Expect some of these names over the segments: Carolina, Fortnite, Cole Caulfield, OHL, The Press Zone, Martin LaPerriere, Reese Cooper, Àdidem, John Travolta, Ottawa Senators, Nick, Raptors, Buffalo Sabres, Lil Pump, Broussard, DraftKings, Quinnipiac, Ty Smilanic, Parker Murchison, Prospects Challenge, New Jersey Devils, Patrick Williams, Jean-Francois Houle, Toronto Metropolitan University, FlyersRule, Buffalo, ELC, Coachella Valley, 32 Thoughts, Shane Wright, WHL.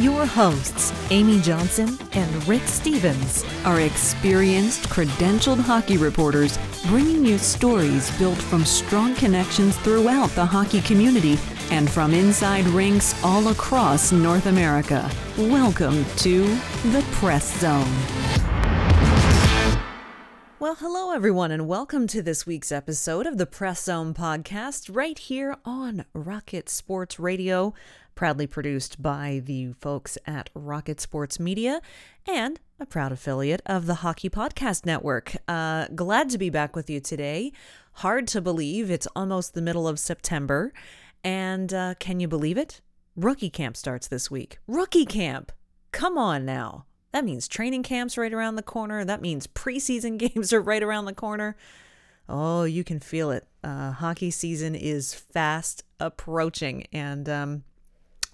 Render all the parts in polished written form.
Your hosts, Amy Johnson and Rick Stevens, are experienced, credentialed hockey reporters bringing you stories built from strong connections throughout the hockey community and from inside rinks all across North America. Welcome to The Press Zone. Well, hello, everyone, and welcome to this week's episode of the Press Zone podcast right here on Rocket Sports Radio, proudly produced by the folks at Rocket Sports Media and a proud affiliate of the Hockey Podcast Network. Glad to be back with you today. Hard to believe it's almost the middle of September, and can you believe it? Rookie camp starts this week. Rookie camp! Come on now. That means training camps right around the corner. That means preseason games are right around the corner. Oh, you can feel it. Hockey season is fast approaching. And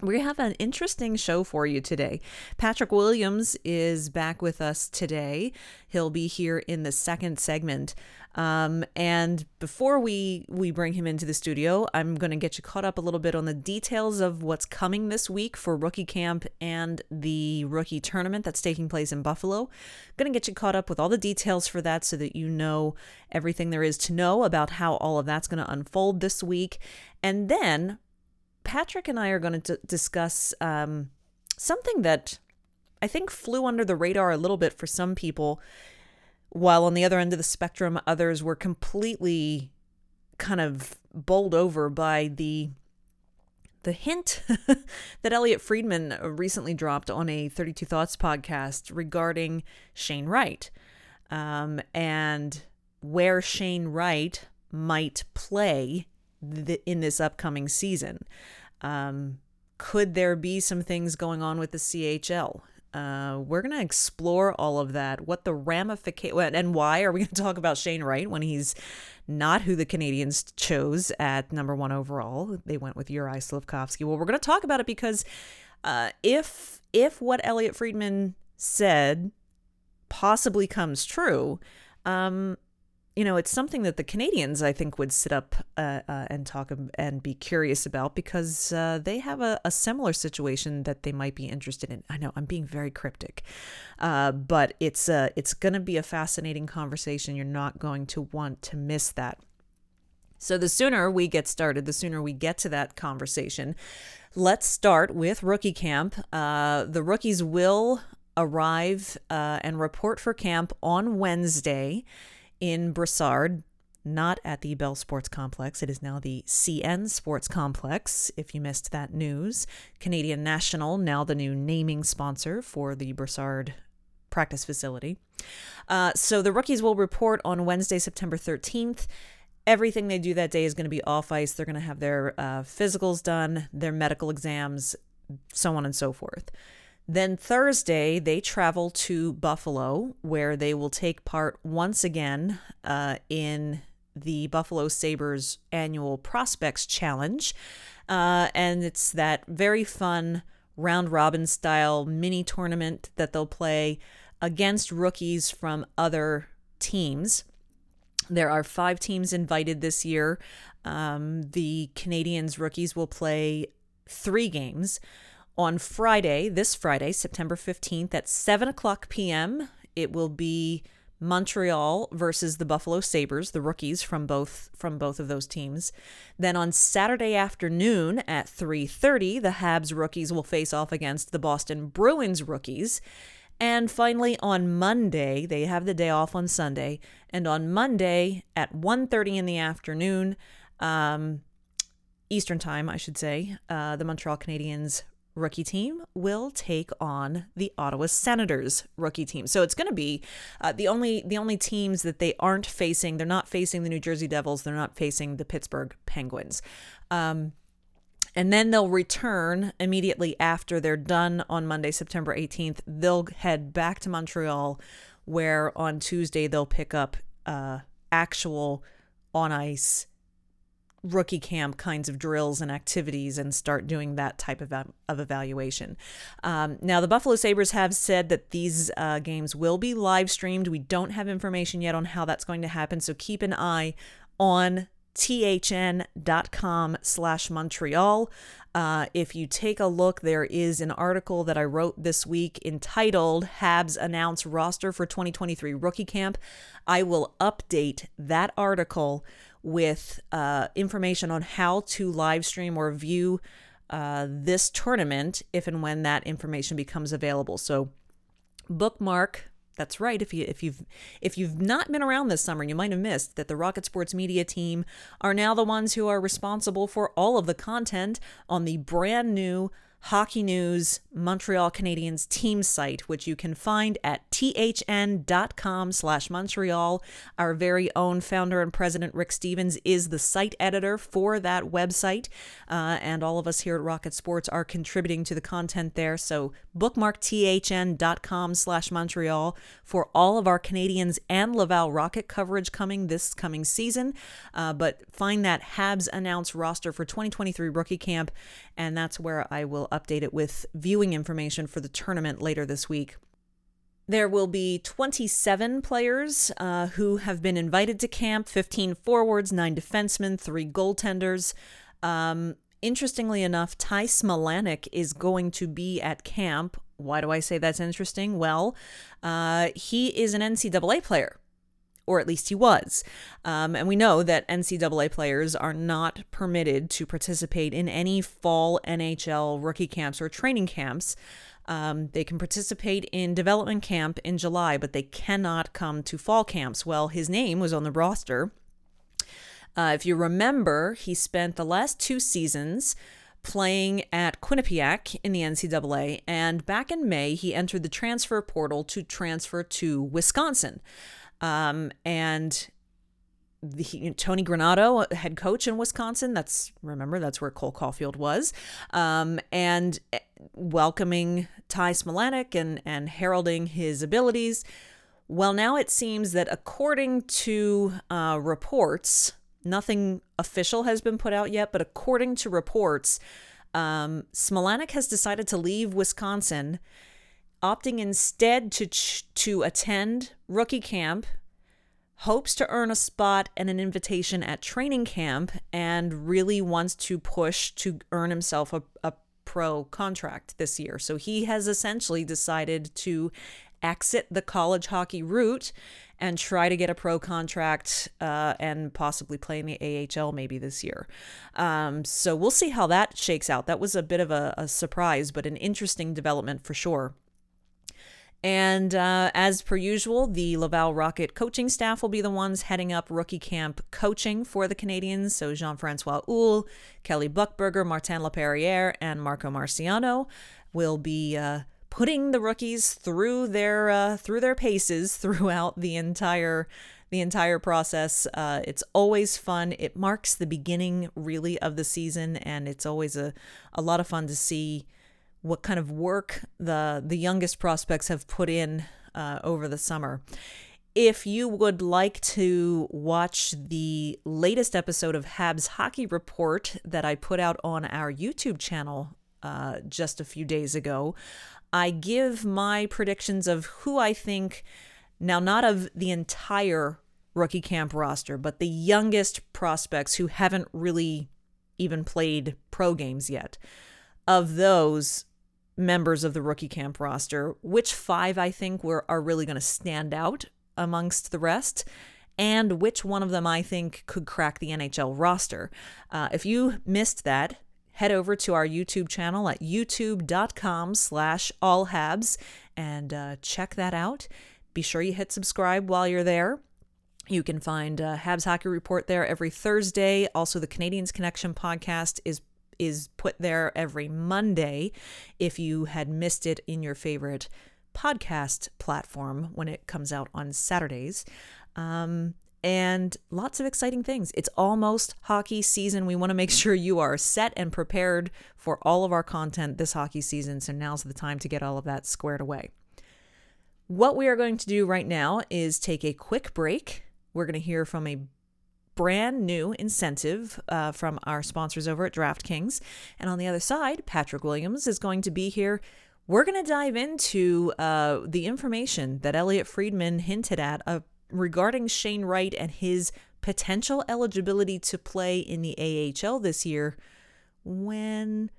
we have an interesting show for you today. Patrick Williams is back with us today. He'll be here in the second segment. And before we bring him into the studio, I'm going to get you caught up a little bit on the details of what's coming this week for rookie camp and the rookie tournament that's taking place in Buffalo. Going to get you caught up with all the details for that so that you know everything there is to know about how all of that's going to unfold this week. And then Patrick and I are going to discuss something that I think flew under the radar a little bit for some people, while on the other end of the spectrum, others were completely kind of bowled over by the hint that Elliott Friedman recently dropped on a 32 Thoughts podcast regarding Shane Wright and where Shane Wright might play in this upcoming season. Could there be some things going on with the CHL? We're going to explore all of that, what the ramifications, and why are we going to talk about Shane Wright when he's not who the Canadiens chose at number one overall? They went with Juraj Slafkovský. Well, we're going to talk about it because if what Elliott Friedman said possibly comes true, you know, it's something that the Canadiens, I think, would sit up and talk and be curious about because they have a similar situation that they might be interested in. I know I'm being very cryptic, but it's going to be a fascinating conversation. You're not going to want to miss that. So the sooner we get started, the sooner we get to that conversation. Let's start with rookie camp. The rookies will arrive and report for camp on Wednesday in Broussard, not at the Bell Sports Complex. It is now the CN Sports Complex, if you missed that news. Canadian National, now the new naming sponsor for the Broussard practice facility. So the rookies will report on Wednesday, September 13th. Everything they do that day is going to be off ice. They're going to have their physicals done, their medical exams, so on and so forth. Then Thursday, they travel to Buffalo, where they will take part once again in the Buffalo Sabres annual Prospects Challenge. And it's that very fun round-robin style mini tournament that they'll play against rookies from other teams. There are 5 teams invited this year. The Canadiens rookies will play 3 games. On Friday, this Friday, September 15th at 7:00 p.m., it will be Montreal versus the Buffalo Sabres, the rookies from both of those teams. Then on Saturday afternoon at 3:30, the Habs rookies will face off against the Boston Bruins rookies. And finally, on Monday, they have the day off on Sunday. And on Monday at 1:30 in the afternoon, Eastern time, I should say, the Montreal Canadiens rookie team will take on the Ottawa Senators rookie team. So it's going to be the only teams that they aren't facing. They're not facing the New Jersey Devils. They're not facing the Pittsburgh Penguins. And then they'll return immediately after they're done on Monday, September 18th. They'll head back to Montreal, where on Tuesday they'll pick up actual on-ice rookie camp kinds of drills and activities and start doing that type of evaluation. Now, the Buffalo Sabres have said that these games will be live streamed. We don't have information yet on how that's going to happen, so keep an eye on THN.com/Montreal. If you take a look, there is an article that I wrote this week entitled Habs Announce Roster for 2023 Rookie Camp. I will update that article with information on how to live stream or view this tournament if and when that information becomes available. So bookmark. That's right. If you've not been around this summer, you might have missed that the Rocket Sports Media team are now the ones who are responsible for all of the content on the brand new Hockey News Montreal Canadiens team site, which you can find at THN.com/Montreal. Our very own founder and president, Rick Stevens, is the site editor for that website. And all of us here at Rocket Sports are contributing to the content there. So bookmark THN.com/Montreal for all of our Canadiens and Laval Rocket coverage coming this coming season. But find that Habs announced roster for 2023 rookie camp. And that's where I will update it with viewing information for the tournament later this week. There will be 27 players who have been invited to camp, 15 forwards, 9 defensemen, 3 goaltenders. Interestingly enough, Ty Smilanic is going to be at camp. Why do I say that's interesting? Well, he is an NCAA player, or at least he was. And we know that NCAA players are not permitted to participate in any fall NHL rookie camps or training camps. They can participate in development camp in July, but they cannot come to fall camps. Well, his name was on the roster. If you remember, he spent the last 2 seasons playing at Quinnipiac in the NCAA, and back in May, he entered the transfer portal to transfer to Wisconsin. And Tony Granato, head coach in Wisconsin, that's where Cole Caulfield was, and welcoming Ty Smilanic and heralding his abilities. Well, now it seems that according to reports, nothing official has been put out yet, but according to reports, Smilanic has decided to leave Wisconsin, opting instead to attend rookie camp, hopes to earn a spot and an invitation at training camp, and really wants to push to earn himself a pro contract this year. So he has essentially decided to exit the college hockey route and try to get a pro contract and possibly play in the AHL maybe this year. So we'll see how that shakes out. That was a bit of a surprise, but an interesting development for sure. And as per usual, the Laval Rocket coaching staff will be the ones heading up rookie camp coaching for the Canadiens. So Jean-Francois Houle, Kelly Buchberger, Martin Laperriere, and Marco Marciano will be putting the rookies through their paces throughout the entire process. It's always fun. It marks the beginning, really, of the season, and it's always a lot of fun to see what kind of work the youngest prospects have put in over the summer. If you would like to watch the latest episode of Habs Hockey Report that I put out on our YouTube channel just a few days ago, I give my predictions of who I think, now not of the entire rookie camp roster, but the youngest prospects who haven't really even played pro games yet, of those members of the rookie camp roster, which 5 I think are really going to stand out amongst the rest, and which one of them I think could crack the NHL roster. If you missed that, head over to our YouTube channel at youtube.com/allhabs and check that out. Be sure you hit subscribe while you're there. You can find Habs Hockey Report there every Thursday. Also, the Canadiens Connection podcast is put there every Monday if you had missed it in your favorite podcast platform when it comes out on Saturdays. And lots of exciting things. It's almost hockey season. We want to make sure you are set and prepared for all of our content this hockey season. So now's the time to get all of that squared away. What we are going to do right now is take a quick break. We're going to hear from a brand new incentive from our sponsors over at DraftKings. And on the other side, Patrick Williams is going to be here. We're going to dive into the information that Elliott Friedman hinted at regarding Shane Wright and his potential eligibility to play in the AHL this year when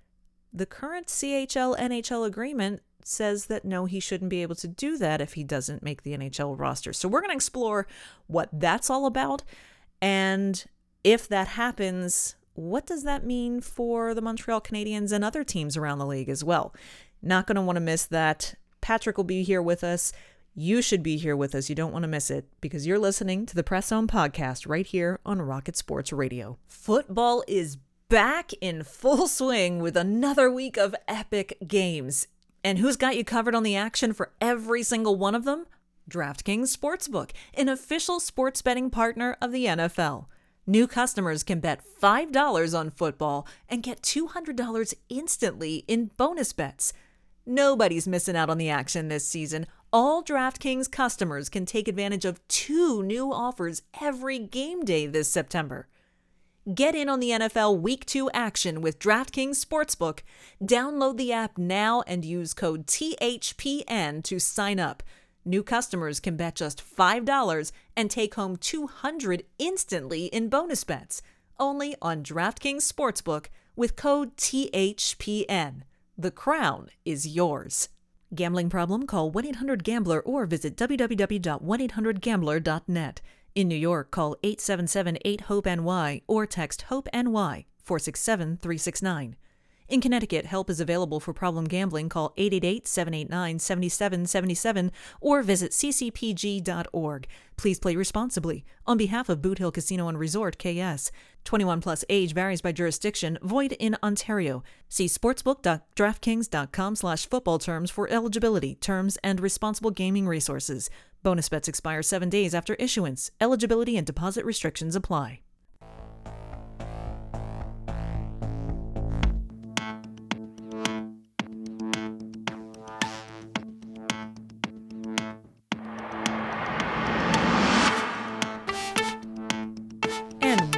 the current CHL-NHL agreement says that no, he shouldn't be able to do that if he doesn't make the NHL roster. So we're going to explore what that's all about. And if that happens, what does that mean for the Montreal Canadiens and other teams around the league as well? Not going to want to miss that. Patrick will be here with us. You should be here with us. You don't want to miss it because you're listening to the Press Zone podcast right here on Rocket Sports Radio. Football is back in full swing with another week of epic games. And who's got you covered on the action for every single one of them? DraftKings Sportsbook, an official sports betting partner of the NFL. New customers can bet $5 on football and get $200 instantly in bonus bets. Nobody's missing out on the action this season. All DraftKings customers can take advantage of two new offers every game day this September. Get in on the NFL Week 2 action with DraftKings Sportsbook. Download the app now and use code THPN to sign up. New customers can bet just $5 and take home $200 instantly in bonus bets. Only on DraftKings Sportsbook with code THPN. The crown is yours. Gambling problem? Call 1-800-GAMBLER or visit www.1800gambler.net. In New York, call 877-8-HOPE-NY or text HOPE-NY 467-369. In Connecticut, help is available for problem gambling. Call 888-789-7777 or visit ccpg.org. Please play responsibly. On behalf of Boot Hill Casino and Resort, KS. 21 plus age varies by jurisdiction. Void in Ontario. See sportsbook.draftkings.com/football terms for eligibility, terms, and responsible gaming resources. Bonus bets expire 7 days after issuance. Eligibility and deposit restrictions apply.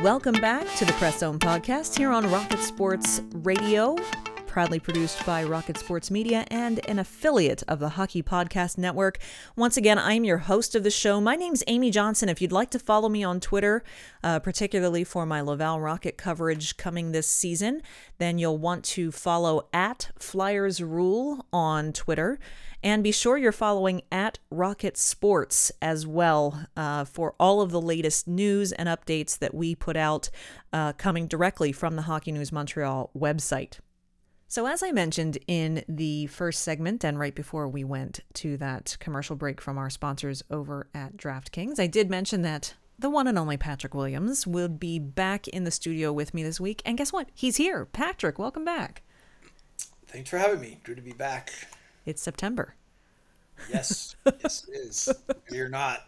Welcome back to the Press Zone podcast here on Rocket Sports Radio, proudly produced by Rocket Sports Media and an affiliate of the Hockey Podcast Network. Once again, I'm your host of the show. My name's Amy Johnson. If you'd like to follow me on Twitter, particularly for my Laval Rocket coverage coming this season, then you'll want to follow at Flyers Rule on Twitter. And be sure you're following at Rocket Sports as well for all of the latest news and updates that we put out coming directly from the Hockey News Montreal website. So as I mentioned in the first segment and right before we went to that commercial break from our sponsors over at DraftKings, I did mention that the one and only Patrick Williams will be back in the studio with me this week. And guess what? He's here. Patrick, welcome back. Thanks for having me. Good to be back. It's September. Yes, it is. You're not.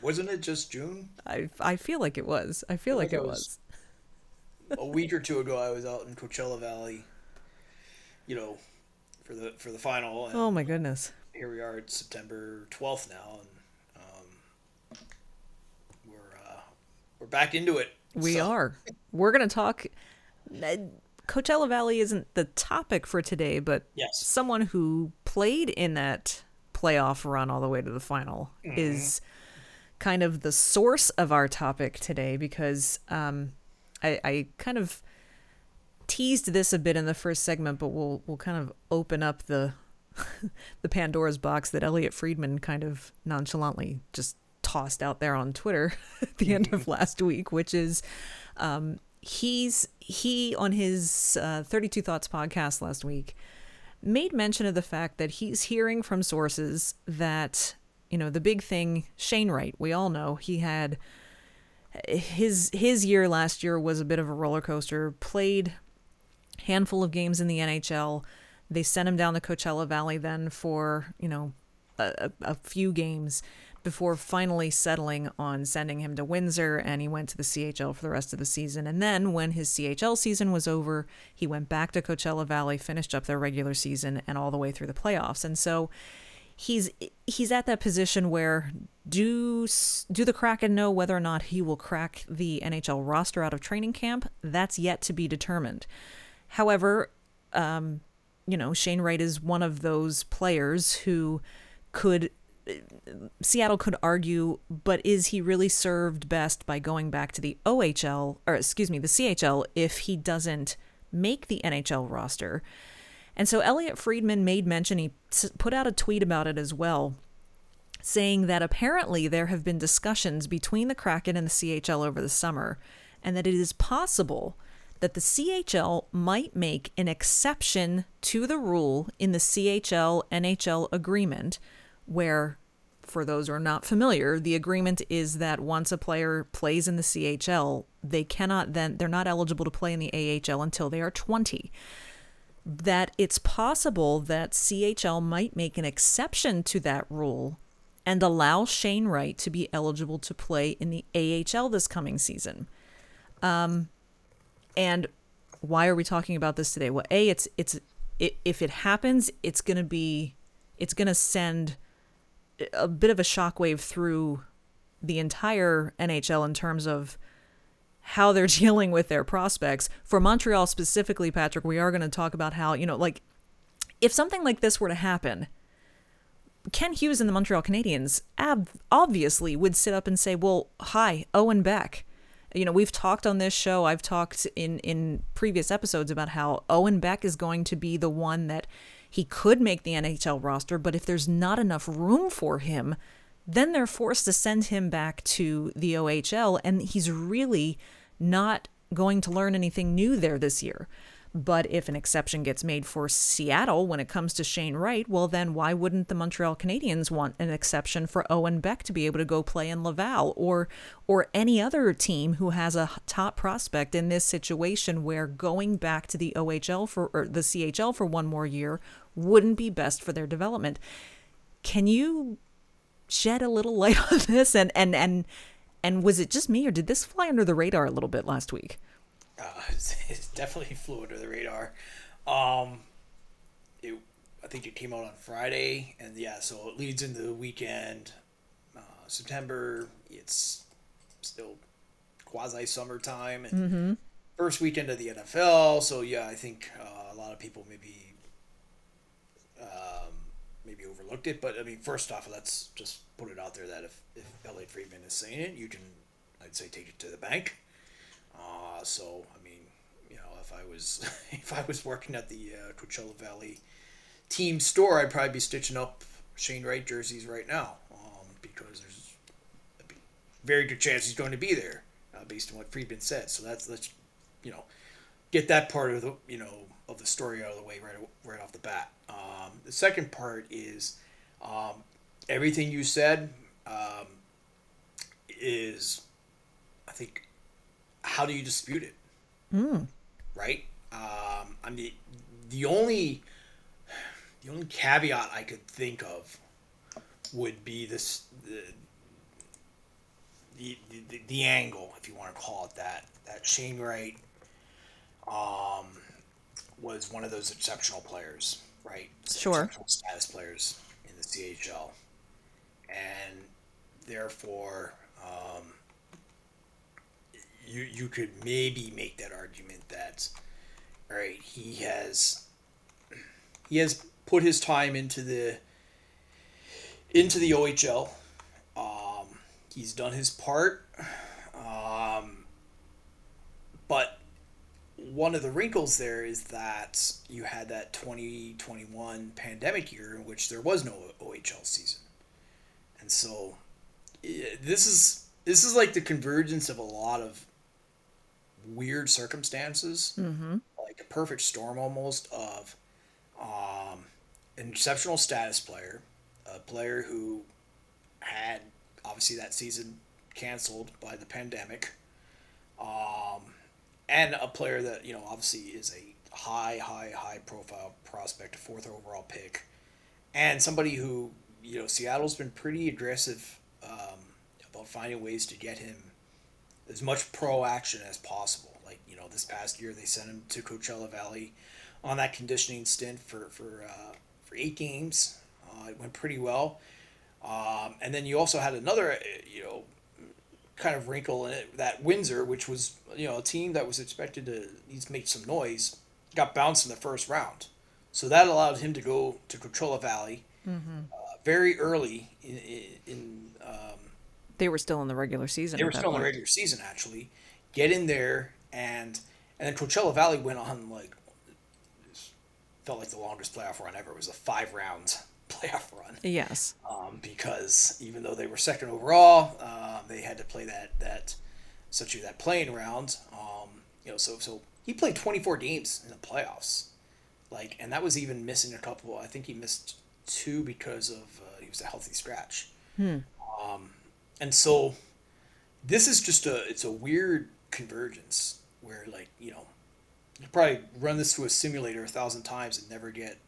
Wasn't it just June? I feel like it was. I feel like it was. A week or two ago, I was out in Coachella Valley, for the final. And oh my goodness! Here we are, it's September 12th now, and we're back into it. We are. We're gonna talk. Coachella Valley isn't the topic for today, but yes, someone who played in that playoff run all the way to the final is kind of the source of our topic today because I kind of teased this a bit in the first segment, but we'll kind of open up the the Pandora's box that Elliott Friedman kind of nonchalantly just tossed out there on Twitter at the end of last week, which is he on his 32 Thoughts podcast last week made mention of the fact that he's hearing from sources that, you know, the big thing, Shane Wright, we all know he had his year last year was a bit of a roller coaster, played a handful of games in the NHL. They sent him down the Coachella Valley then for, you know, a few games before finally settling on sending him to Windsor, and he went to the CHL for the rest of the season. And then when his CHL season was over, he went back to Coachella Valley, finished up their regular season and all the way through the playoffs. And so he's at that position where do the Kraken know whether or not he will crack the NHL roster out of training camp? That's yet to be determined. However, you know, Shane Wright is one of those players who Seattle could argue, but is he really served best by going back to the the CHL if he doesn't make the NHL roster? And so Elliott Friedman made mention, he put out a tweet about it as well, saying that apparently there have been discussions between the Kraken and the CHL over the summer, and that it is possible that the CHL might make an exception to the rule in the CHL-NHL agreement, where, for those who are not familiar, the agreement is that once a player plays in the CHL, they're not eligible to play in the AHL until they are 20. That it's possible that CHL might make an exception to that rule and allow Shane Wright to be eligible to play in the AHL this coming season. And why are we talking about this today? Well, if it happens, it's going to send a bit of a shockwave through the entire NHL in terms of how they're dealing with their prospects. For Montreal specifically, Patrick, we are going to talk about how, you know, like, if something like this were to happen, Ken Hughes and the Montreal Canadiens obviously would sit up and say, well, hi, Owen Beck. You know, we've talked on this show, I've talked in previous episodes about how Owen Beck is going to be the one that he could make the NHL roster, but if there's not enough room for him, then they're forced to send him back to the OHL, and he's really not going to learn anything new there this year. But if an exception gets made for Seattle when it comes to Shane Wright, well, then why wouldn't the Montreal Canadiens want an exception for Owen Beck to be able to go play in Laval or any other team who has a top prospect in this situation where going back to the OHL or the CHL for one more year wouldn't be best for their development? Can you shed a little light on this? And was it just me, or did this fly under the radar a little bit last week? It's definitely flew under the radar. I think it came out on Friday, and yeah, so it leads into the weekend. September, it's still quasi summertime, and first weekend of the NFL. So yeah, I think a lot of people maybe overlooked it. But I mean, first off, let's just put it out there that if Elliott Friedman is saying it, you can, I'd say, take it to the bank. So I mean, you know, if I was working at the Coachella Valley team store, I'd probably be stitching up Shane Wright jerseys right now, because there's a very good chance he's going to be there, based on what Friedman said. So let's you know, get that part of the, you know, of the story out of the way right off the bat. The second part is everything you said is, I think, how do you dispute it? Right? I mean, the only caveat I could think of would be this, the angle, if you want to call it that Shane Wright was one of those exceptional players, right? Sure. Exceptional status players in the CHL. And therefore, You could maybe make that argument that, all right, he has put his time into the OHL. He's done his part. But one of the wrinkles there is that you had that 2021 pandemic year in which there was no OHL season, and so this is like the convergence of a lot of weird circumstances, like a perfect storm almost of an exceptional status player, a player who had obviously that season canceled by the pandemic, and a player that, you know, obviously is a high profile prospect, a 4th overall pick, and somebody who, you know, Seattle's been pretty aggressive about finding ways to get him as much pro action as possible. Like, you know, this past year they sent him to Coachella Valley on that conditioning stint for 8 games. It went pretty well. And then you also had another, you know, kind of wrinkle in it, that Windsor, which was, you know, a team that was expected to make some noise, got bounced in the first round. So that allowed him to go to Coachella Valley very early in they were still in the regular season. They were still in the regular season, actually. Get in there, and then Coachella Valley went on, like, felt like the longest playoff run ever. It was a 5-round playoff run. Yes. Because even though they were second overall, they had to play that playing round. You know, so he played 24 games in the playoffs, like, and that was even missing a couple. I think he missed 2 because of he was a healthy scratch. And so this is just it's a weird convergence where, like, you know, you probably run this through a simulator 1,000 times and never get,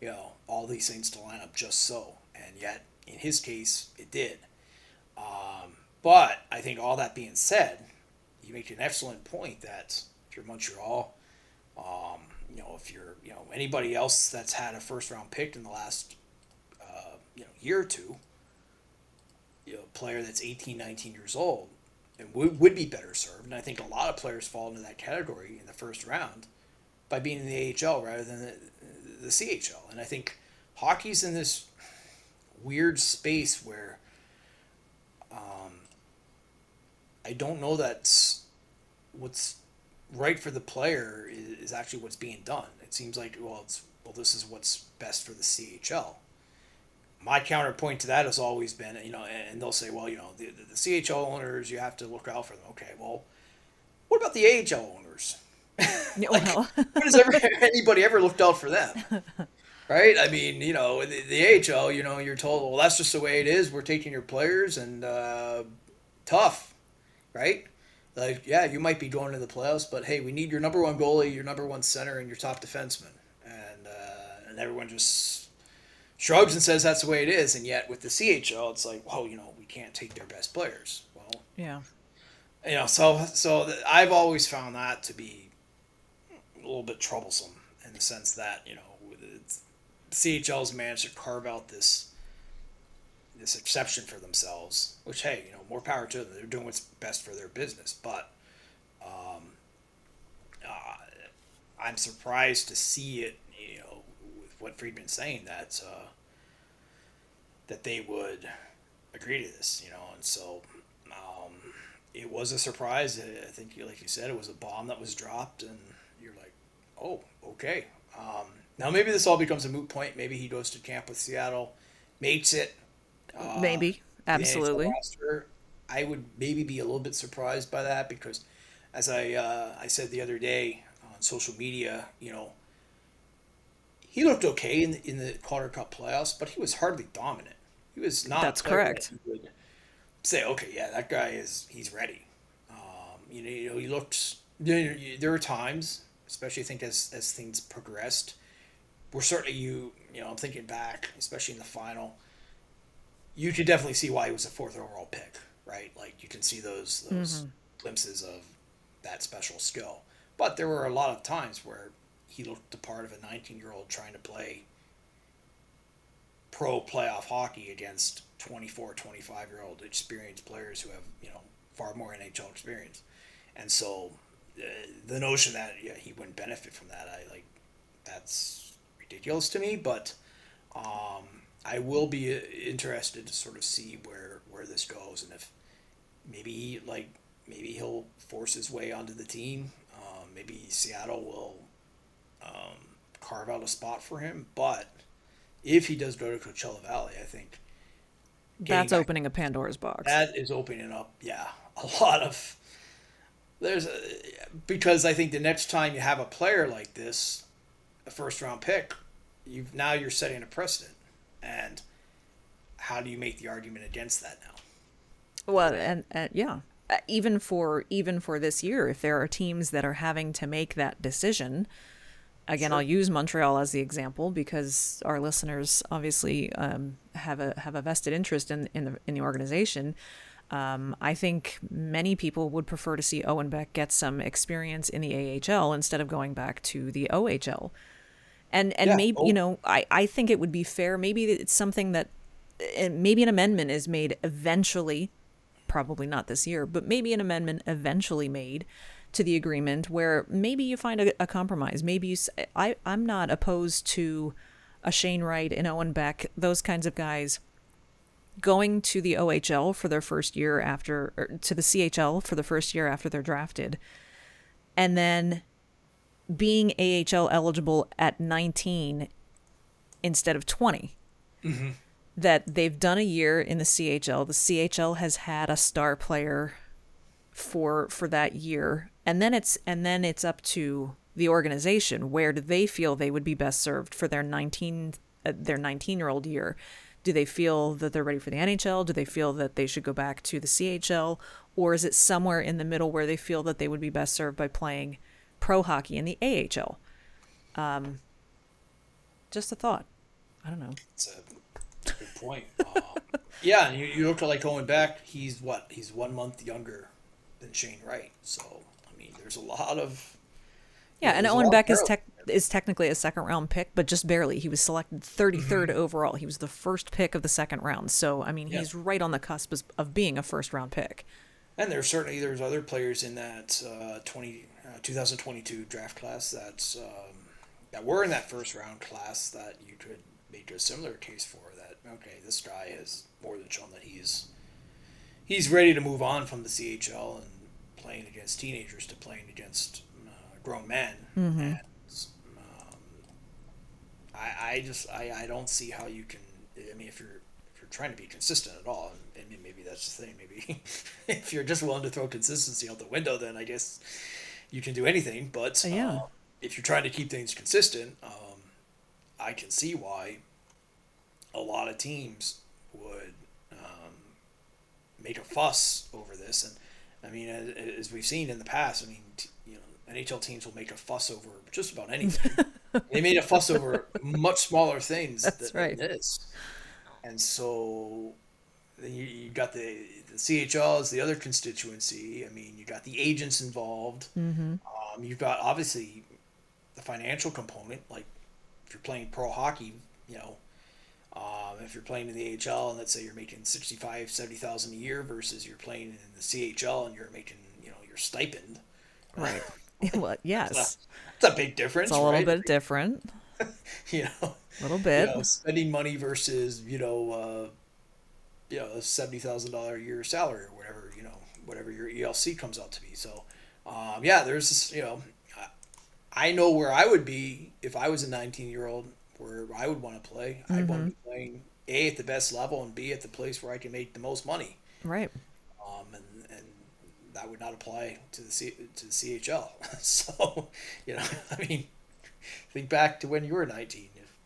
you know, all these things to line up just so. And yet, in his case, it did. But I think all that being said, you make an excellent point that if you're Montreal, you know, if you're, you know, anybody else that's had a first-round pick in the last, you know, year or two, you know, player that's 18, 19 years old and would be better served. And I think a lot of players fall into that category in the first round by being in the AHL rather than the CHL. And I think hockey's in this weird space where I don't know that's what's right for the player is actually what's being done. It seems like, this is what's best for the CHL. My counterpoint to that has always been, you know, and they'll say, well, you know, the CHL owners, you have to look out for them. Okay, well, what about the AHL owners? Like, when has anybody ever looked out for them? Right? I mean, you know, the AHL, you know, you're told, well, that's just the way it is. We're taking your players and tough, right? Like, yeah, you might be going to the playoffs, but hey, we need your number one goalie, your number one center, and your top defenseman. And everyone just shrugs and says that's the way it is, and yet with the CHL, it's like, well, you know, we can't take their best players. Well, yeah, you know, so I've always found that to be a little bit troublesome in the sense that, you know, CHL's managed to carve out this exception for themselves, which, hey, you know, more power to them. They're doing what's best for their business, but I'm surprised to see it. You know, what Friedman's saying that they would agree to this, you know, and so it was a surprise. I think, like you said, it was a bomb that was dropped, and you're like, oh, okay. Now maybe this all becomes a moot point. Maybe he goes to camp with Seattle, makes it. Maybe, absolutely. I would maybe be a little bit surprised by that because, as I said the other day on social media, you know, he looked okay in the Calder Cup playoffs, but he was hardly dominant. He was not. That's correct. That you would say, okay, yeah, that guy he's ready. You know, he looked. You know, there were times, especially I think as things progressed, where certainly you know, I'm thinking back, especially in the final, you could definitely see why he was a 4th overall pick, right? Like you can see those glimpses of that special skill. But there were a lot of times where he looked the part of a 19-year-old trying to play pro playoff hockey against 24, 25-year-old experienced players who have, you know, far more NHL experience. And so the notion that he wouldn't benefit from that, that's ridiculous to me. But I will be interested to sort of see where this goes and if maybe he'll force his way onto the team. Maybe Seattle will carve out a spot for him, but if he does go to Coachella Valley, I think that's opening a Pandora's box. That is opening up, yeah, a lot of because I think the next time you have a player like this, a first round pick, you're setting a precedent. And how do you make the argument against that now? Well, and yeah, even for this year, if there are teams that are having to make that decision, again, sure. I'll use Montreal as the example because our listeners obviously have a vested interest in the organization. I think many people would prefer to see Owen Beck get some experience in the AHL instead of going back to the OHL. And yeah. Maybe, I think it would be fair. Maybe it's something that maybe an amendment is made eventually, probably not this year, but maybe an amendment eventually made to the agreement where maybe you find a compromise. Maybe I'm not opposed to a Shane Wright and Owen Beck, those kinds of guys, going to the OHL for their first year after, or to the CHL for the first year after they're drafted, and then being AHL eligible at 19 instead of 20. Mm-hmm. That they've done a year in the CHL. The CHL has had a star player for that year, and then it's up to the organization. Where do they feel they would be best served for their 19-year-old year? Do they feel that they're ready for the NHL? Do they feel that they should go back to the CHL? Or is it somewhere in the middle where they feel that they would be best served by playing pro hockey in the AHL? Just a thought. I don't know. It's a good point. Yeah, and you look at like Owen Beck. He's 1 month younger than Shane Wright. So, I mean, there's a lot of... Yeah, and Owen Beck is technically a second-round pick, but just barely. He was selected 33rd overall. He was the first pick of the second round. So, I mean, he's right on the cusp of being a first-round pick. And there's other players in that 2022 draft class that were in that first-round class that you could make a similar case for that, okay, this guy has more than shown that he's ready to move on from the CHL and playing against teenagers to playing against grown men. Mm-hmm. And I don't see how you can. I mean, if you're trying to be consistent at all, I mean, maybe that's the thing. Maybe if you're just willing to throw consistency out the window, then I guess you can do anything. But if you're trying to keep things consistent, I can see why a lot of teams would make a fuss over this. And I mean, as we've seen in the past, I mean, NHL teams will make a fuss over just about anything. They made a fuss over much smaller things than this. And so you got the CHL as the other constituency. I mean, you got the agents involved. Mm-hmm. You've got, obviously, the financial component. Like, if you're playing pro hockey, if you're playing in the AHL and let's say you're making $65,000-$70,000 a year versus you're playing in the CHL and you're making, your stipend. Right. Well, yes. It's a big difference. It's a little bit different. A little bit. Spending money versus, a $70,000 a year salary or whatever, whatever your ELC comes out to be. So, there's this, I know where I would be if I was a 19-year-old, where I would want to play. Mm-hmm. I'd want to be playing A, at the best level, and B, at the place where I can make the most money. Right. And that would not apply to the CHL. So, I mean, think back to when you were 19. If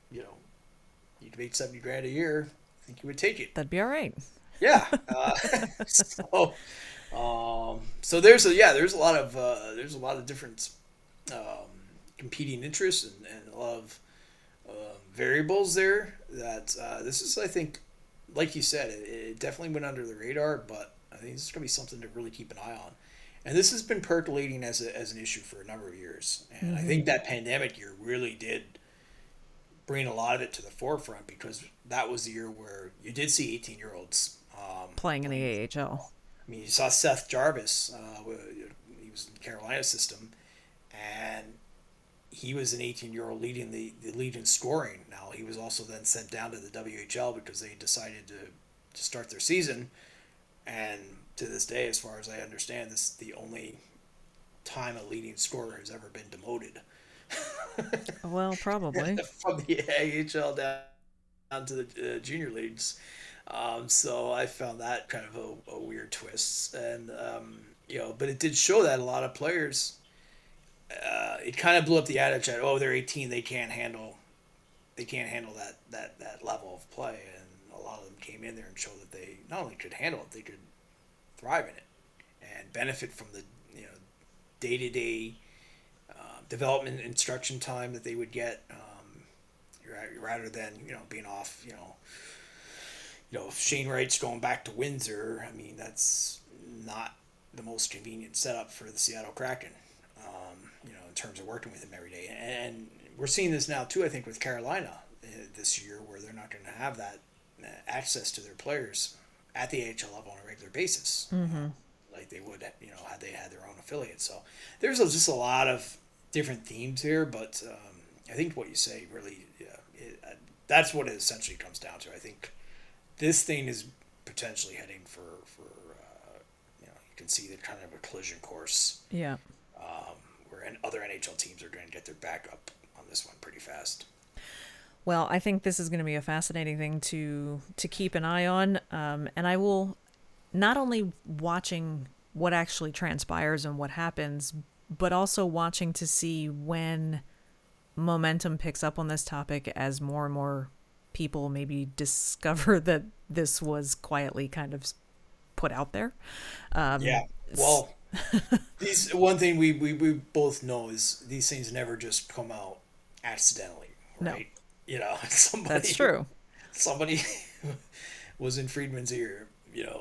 you'd made $70,000 a year, I think you would take it. That'd be all right. Yeah. So there's a lot of different competing interests and a lot of variables there. That this is, I think, like you said, it definitely went under the radar, but I think this is going to be something to really keep an eye on. And this has been percolating as an issue for a number of years. And mm-hmm. I think that pandemic year really did bring a lot of it to the forefront, because that was the year where you did see 18-year-olds playing in the AHL. I mean, you saw Seth Jarvis. He was in the Carolina system. And he was an 18-year-old leading the lead in scoring. Now, he was also then sent down to the WHL because they decided to start their season. And to this day, as far as I understand, this is the only time a leading scorer has ever been demoted. Well, probably. From the AHL down to the junior leagues. So I found that kind of a weird twist. And, but it did show that a lot of players, it kind of blew up the adage that, oh, they're 18, they can't handle they can't handle that level of play, and a lot of them came in there and showed that they not only could handle it, they could thrive in it and benefit from the day-to-day development instruction time that they would get, rather than being off. If Shane Wright's going back to Windsor, I mean, that's not the most convenient setup for the Seattle Kraken, in terms of working with him every day. And we're seeing this now too, I think, with Carolina this year, where they're not going to have that access to their players at the AHL level on a regular basis, mm-hmm. like they would, had they had their own affiliate. So there's just a lot of different themes here, but I think what you say really, that's what it essentially comes down to. I think this thing is potentially heading for you can see the kind of a collision course. Yeah. Where other NHL teams are going to get their back up on this one pretty fast. Well, I think this is going to be a fascinating thing to keep an eye on, and I will not only watching what actually transpires and what happens, but also watching to see when momentum picks up on this topic as more and more people maybe discover that this was quietly kind of put out there. Well, these one thing we both know is these things never just come out accidentally, right? No. That's true. Somebody was in Friedman's ear,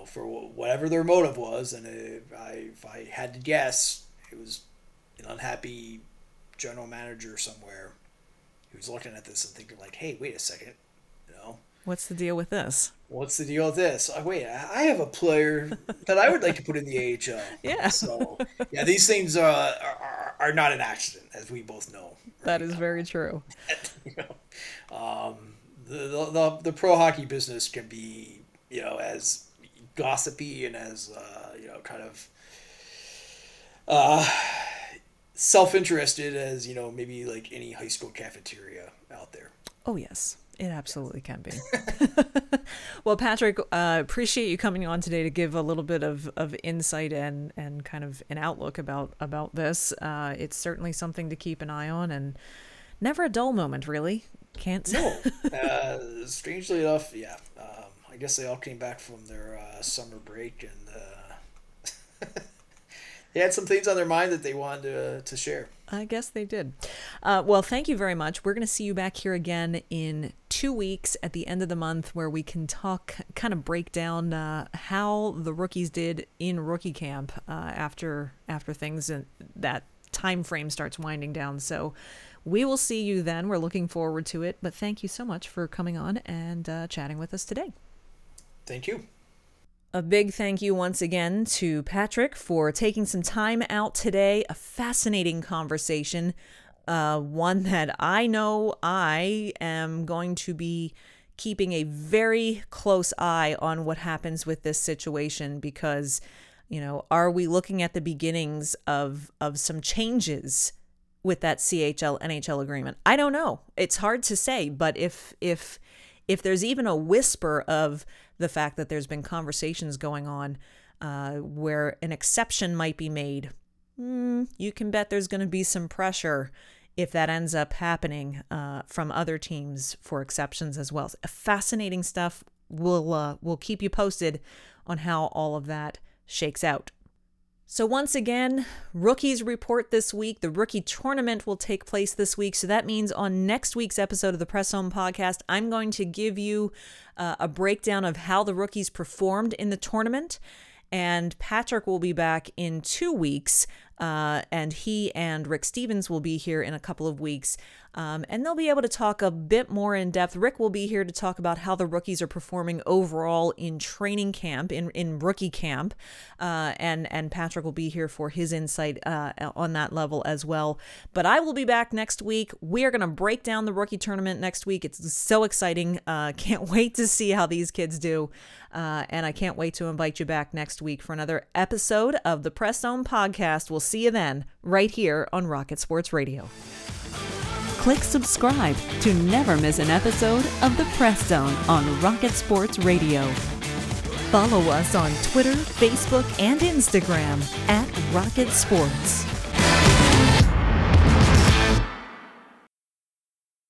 for whatever their motive was, and if I had to guess, it was an unhappy general manager somewhere who's looking at this and thinking like, hey, wait a second, what's the deal with this? Wait, I have a player that I would like to put in the AHL. Yeah. So, yeah, these things are not an accident, as we both know. That is very true. The pro hockey business can be, as gossipy and as, kind of self-interested as, maybe like any high school cafeteria out there. Oh, yes. It absolutely can be. Well, Patrick, appreciate you coming on today to give a little bit of insight and kind of an outlook about this. It's certainly something to keep an eye on, and never a dull moment, really. Can't say. No. Strangely enough, yeah. I guess they all came back from their summer break, and they had some things on their mind that they wanted to share. I guess they did. Well, thank you very much. We're going to see you back here again in 2 weeks at the end of the month, where we can break down how the rookies did in rookie camp after things and that time frame starts winding down. So we will see you then. We're looking forward to it. But thank you so much for coming on and chatting with us today. Thank you. A big thank you once again to Patrick for taking some time out today. A fascinating conversation, one that I know I am going to be keeping a very close eye on what happens with this situation, because, are we looking at the beginnings of some changes with that CHL-NHL agreement? I don't know. It's hard to say, but if there's even a whisper of the fact that there's been conversations going on where an exception might be made, you can bet there's going to be some pressure if that ends up happening from other teams for exceptions as well. So fascinating stuff. We'll keep you posted on how all of that shakes out. So once again, rookies report this week. The rookie tournament will take place this week. So that means on next week's episode of the Press Zone podcast, I'm going to give you a breakdown of how the rookies performed in the tournament. And Patrick will be back in 2 weeks. And he and Rick Stevens will be here in a couple of weeks. And they'll be able to talk a bit more in depth. Rick will be here to talk about how the rookies are performing overall in training camp, in rookie camp. And Patrick will be here for his insight on that level as well. But I will be back next week. We are going to break down the rookie tournament next week. It's so exciting. Can't wait to see how these kids do. And I can't wait to invite you back next week for another episode of the Press Zone podcast. We'll see you then, right here on Rocket Sports Radio. Click subscribe to never miss an episode of The Press Zone on Rocket Sports Radio. Follow us on Twitter, Facebook, and Instagram at Rocket Sports.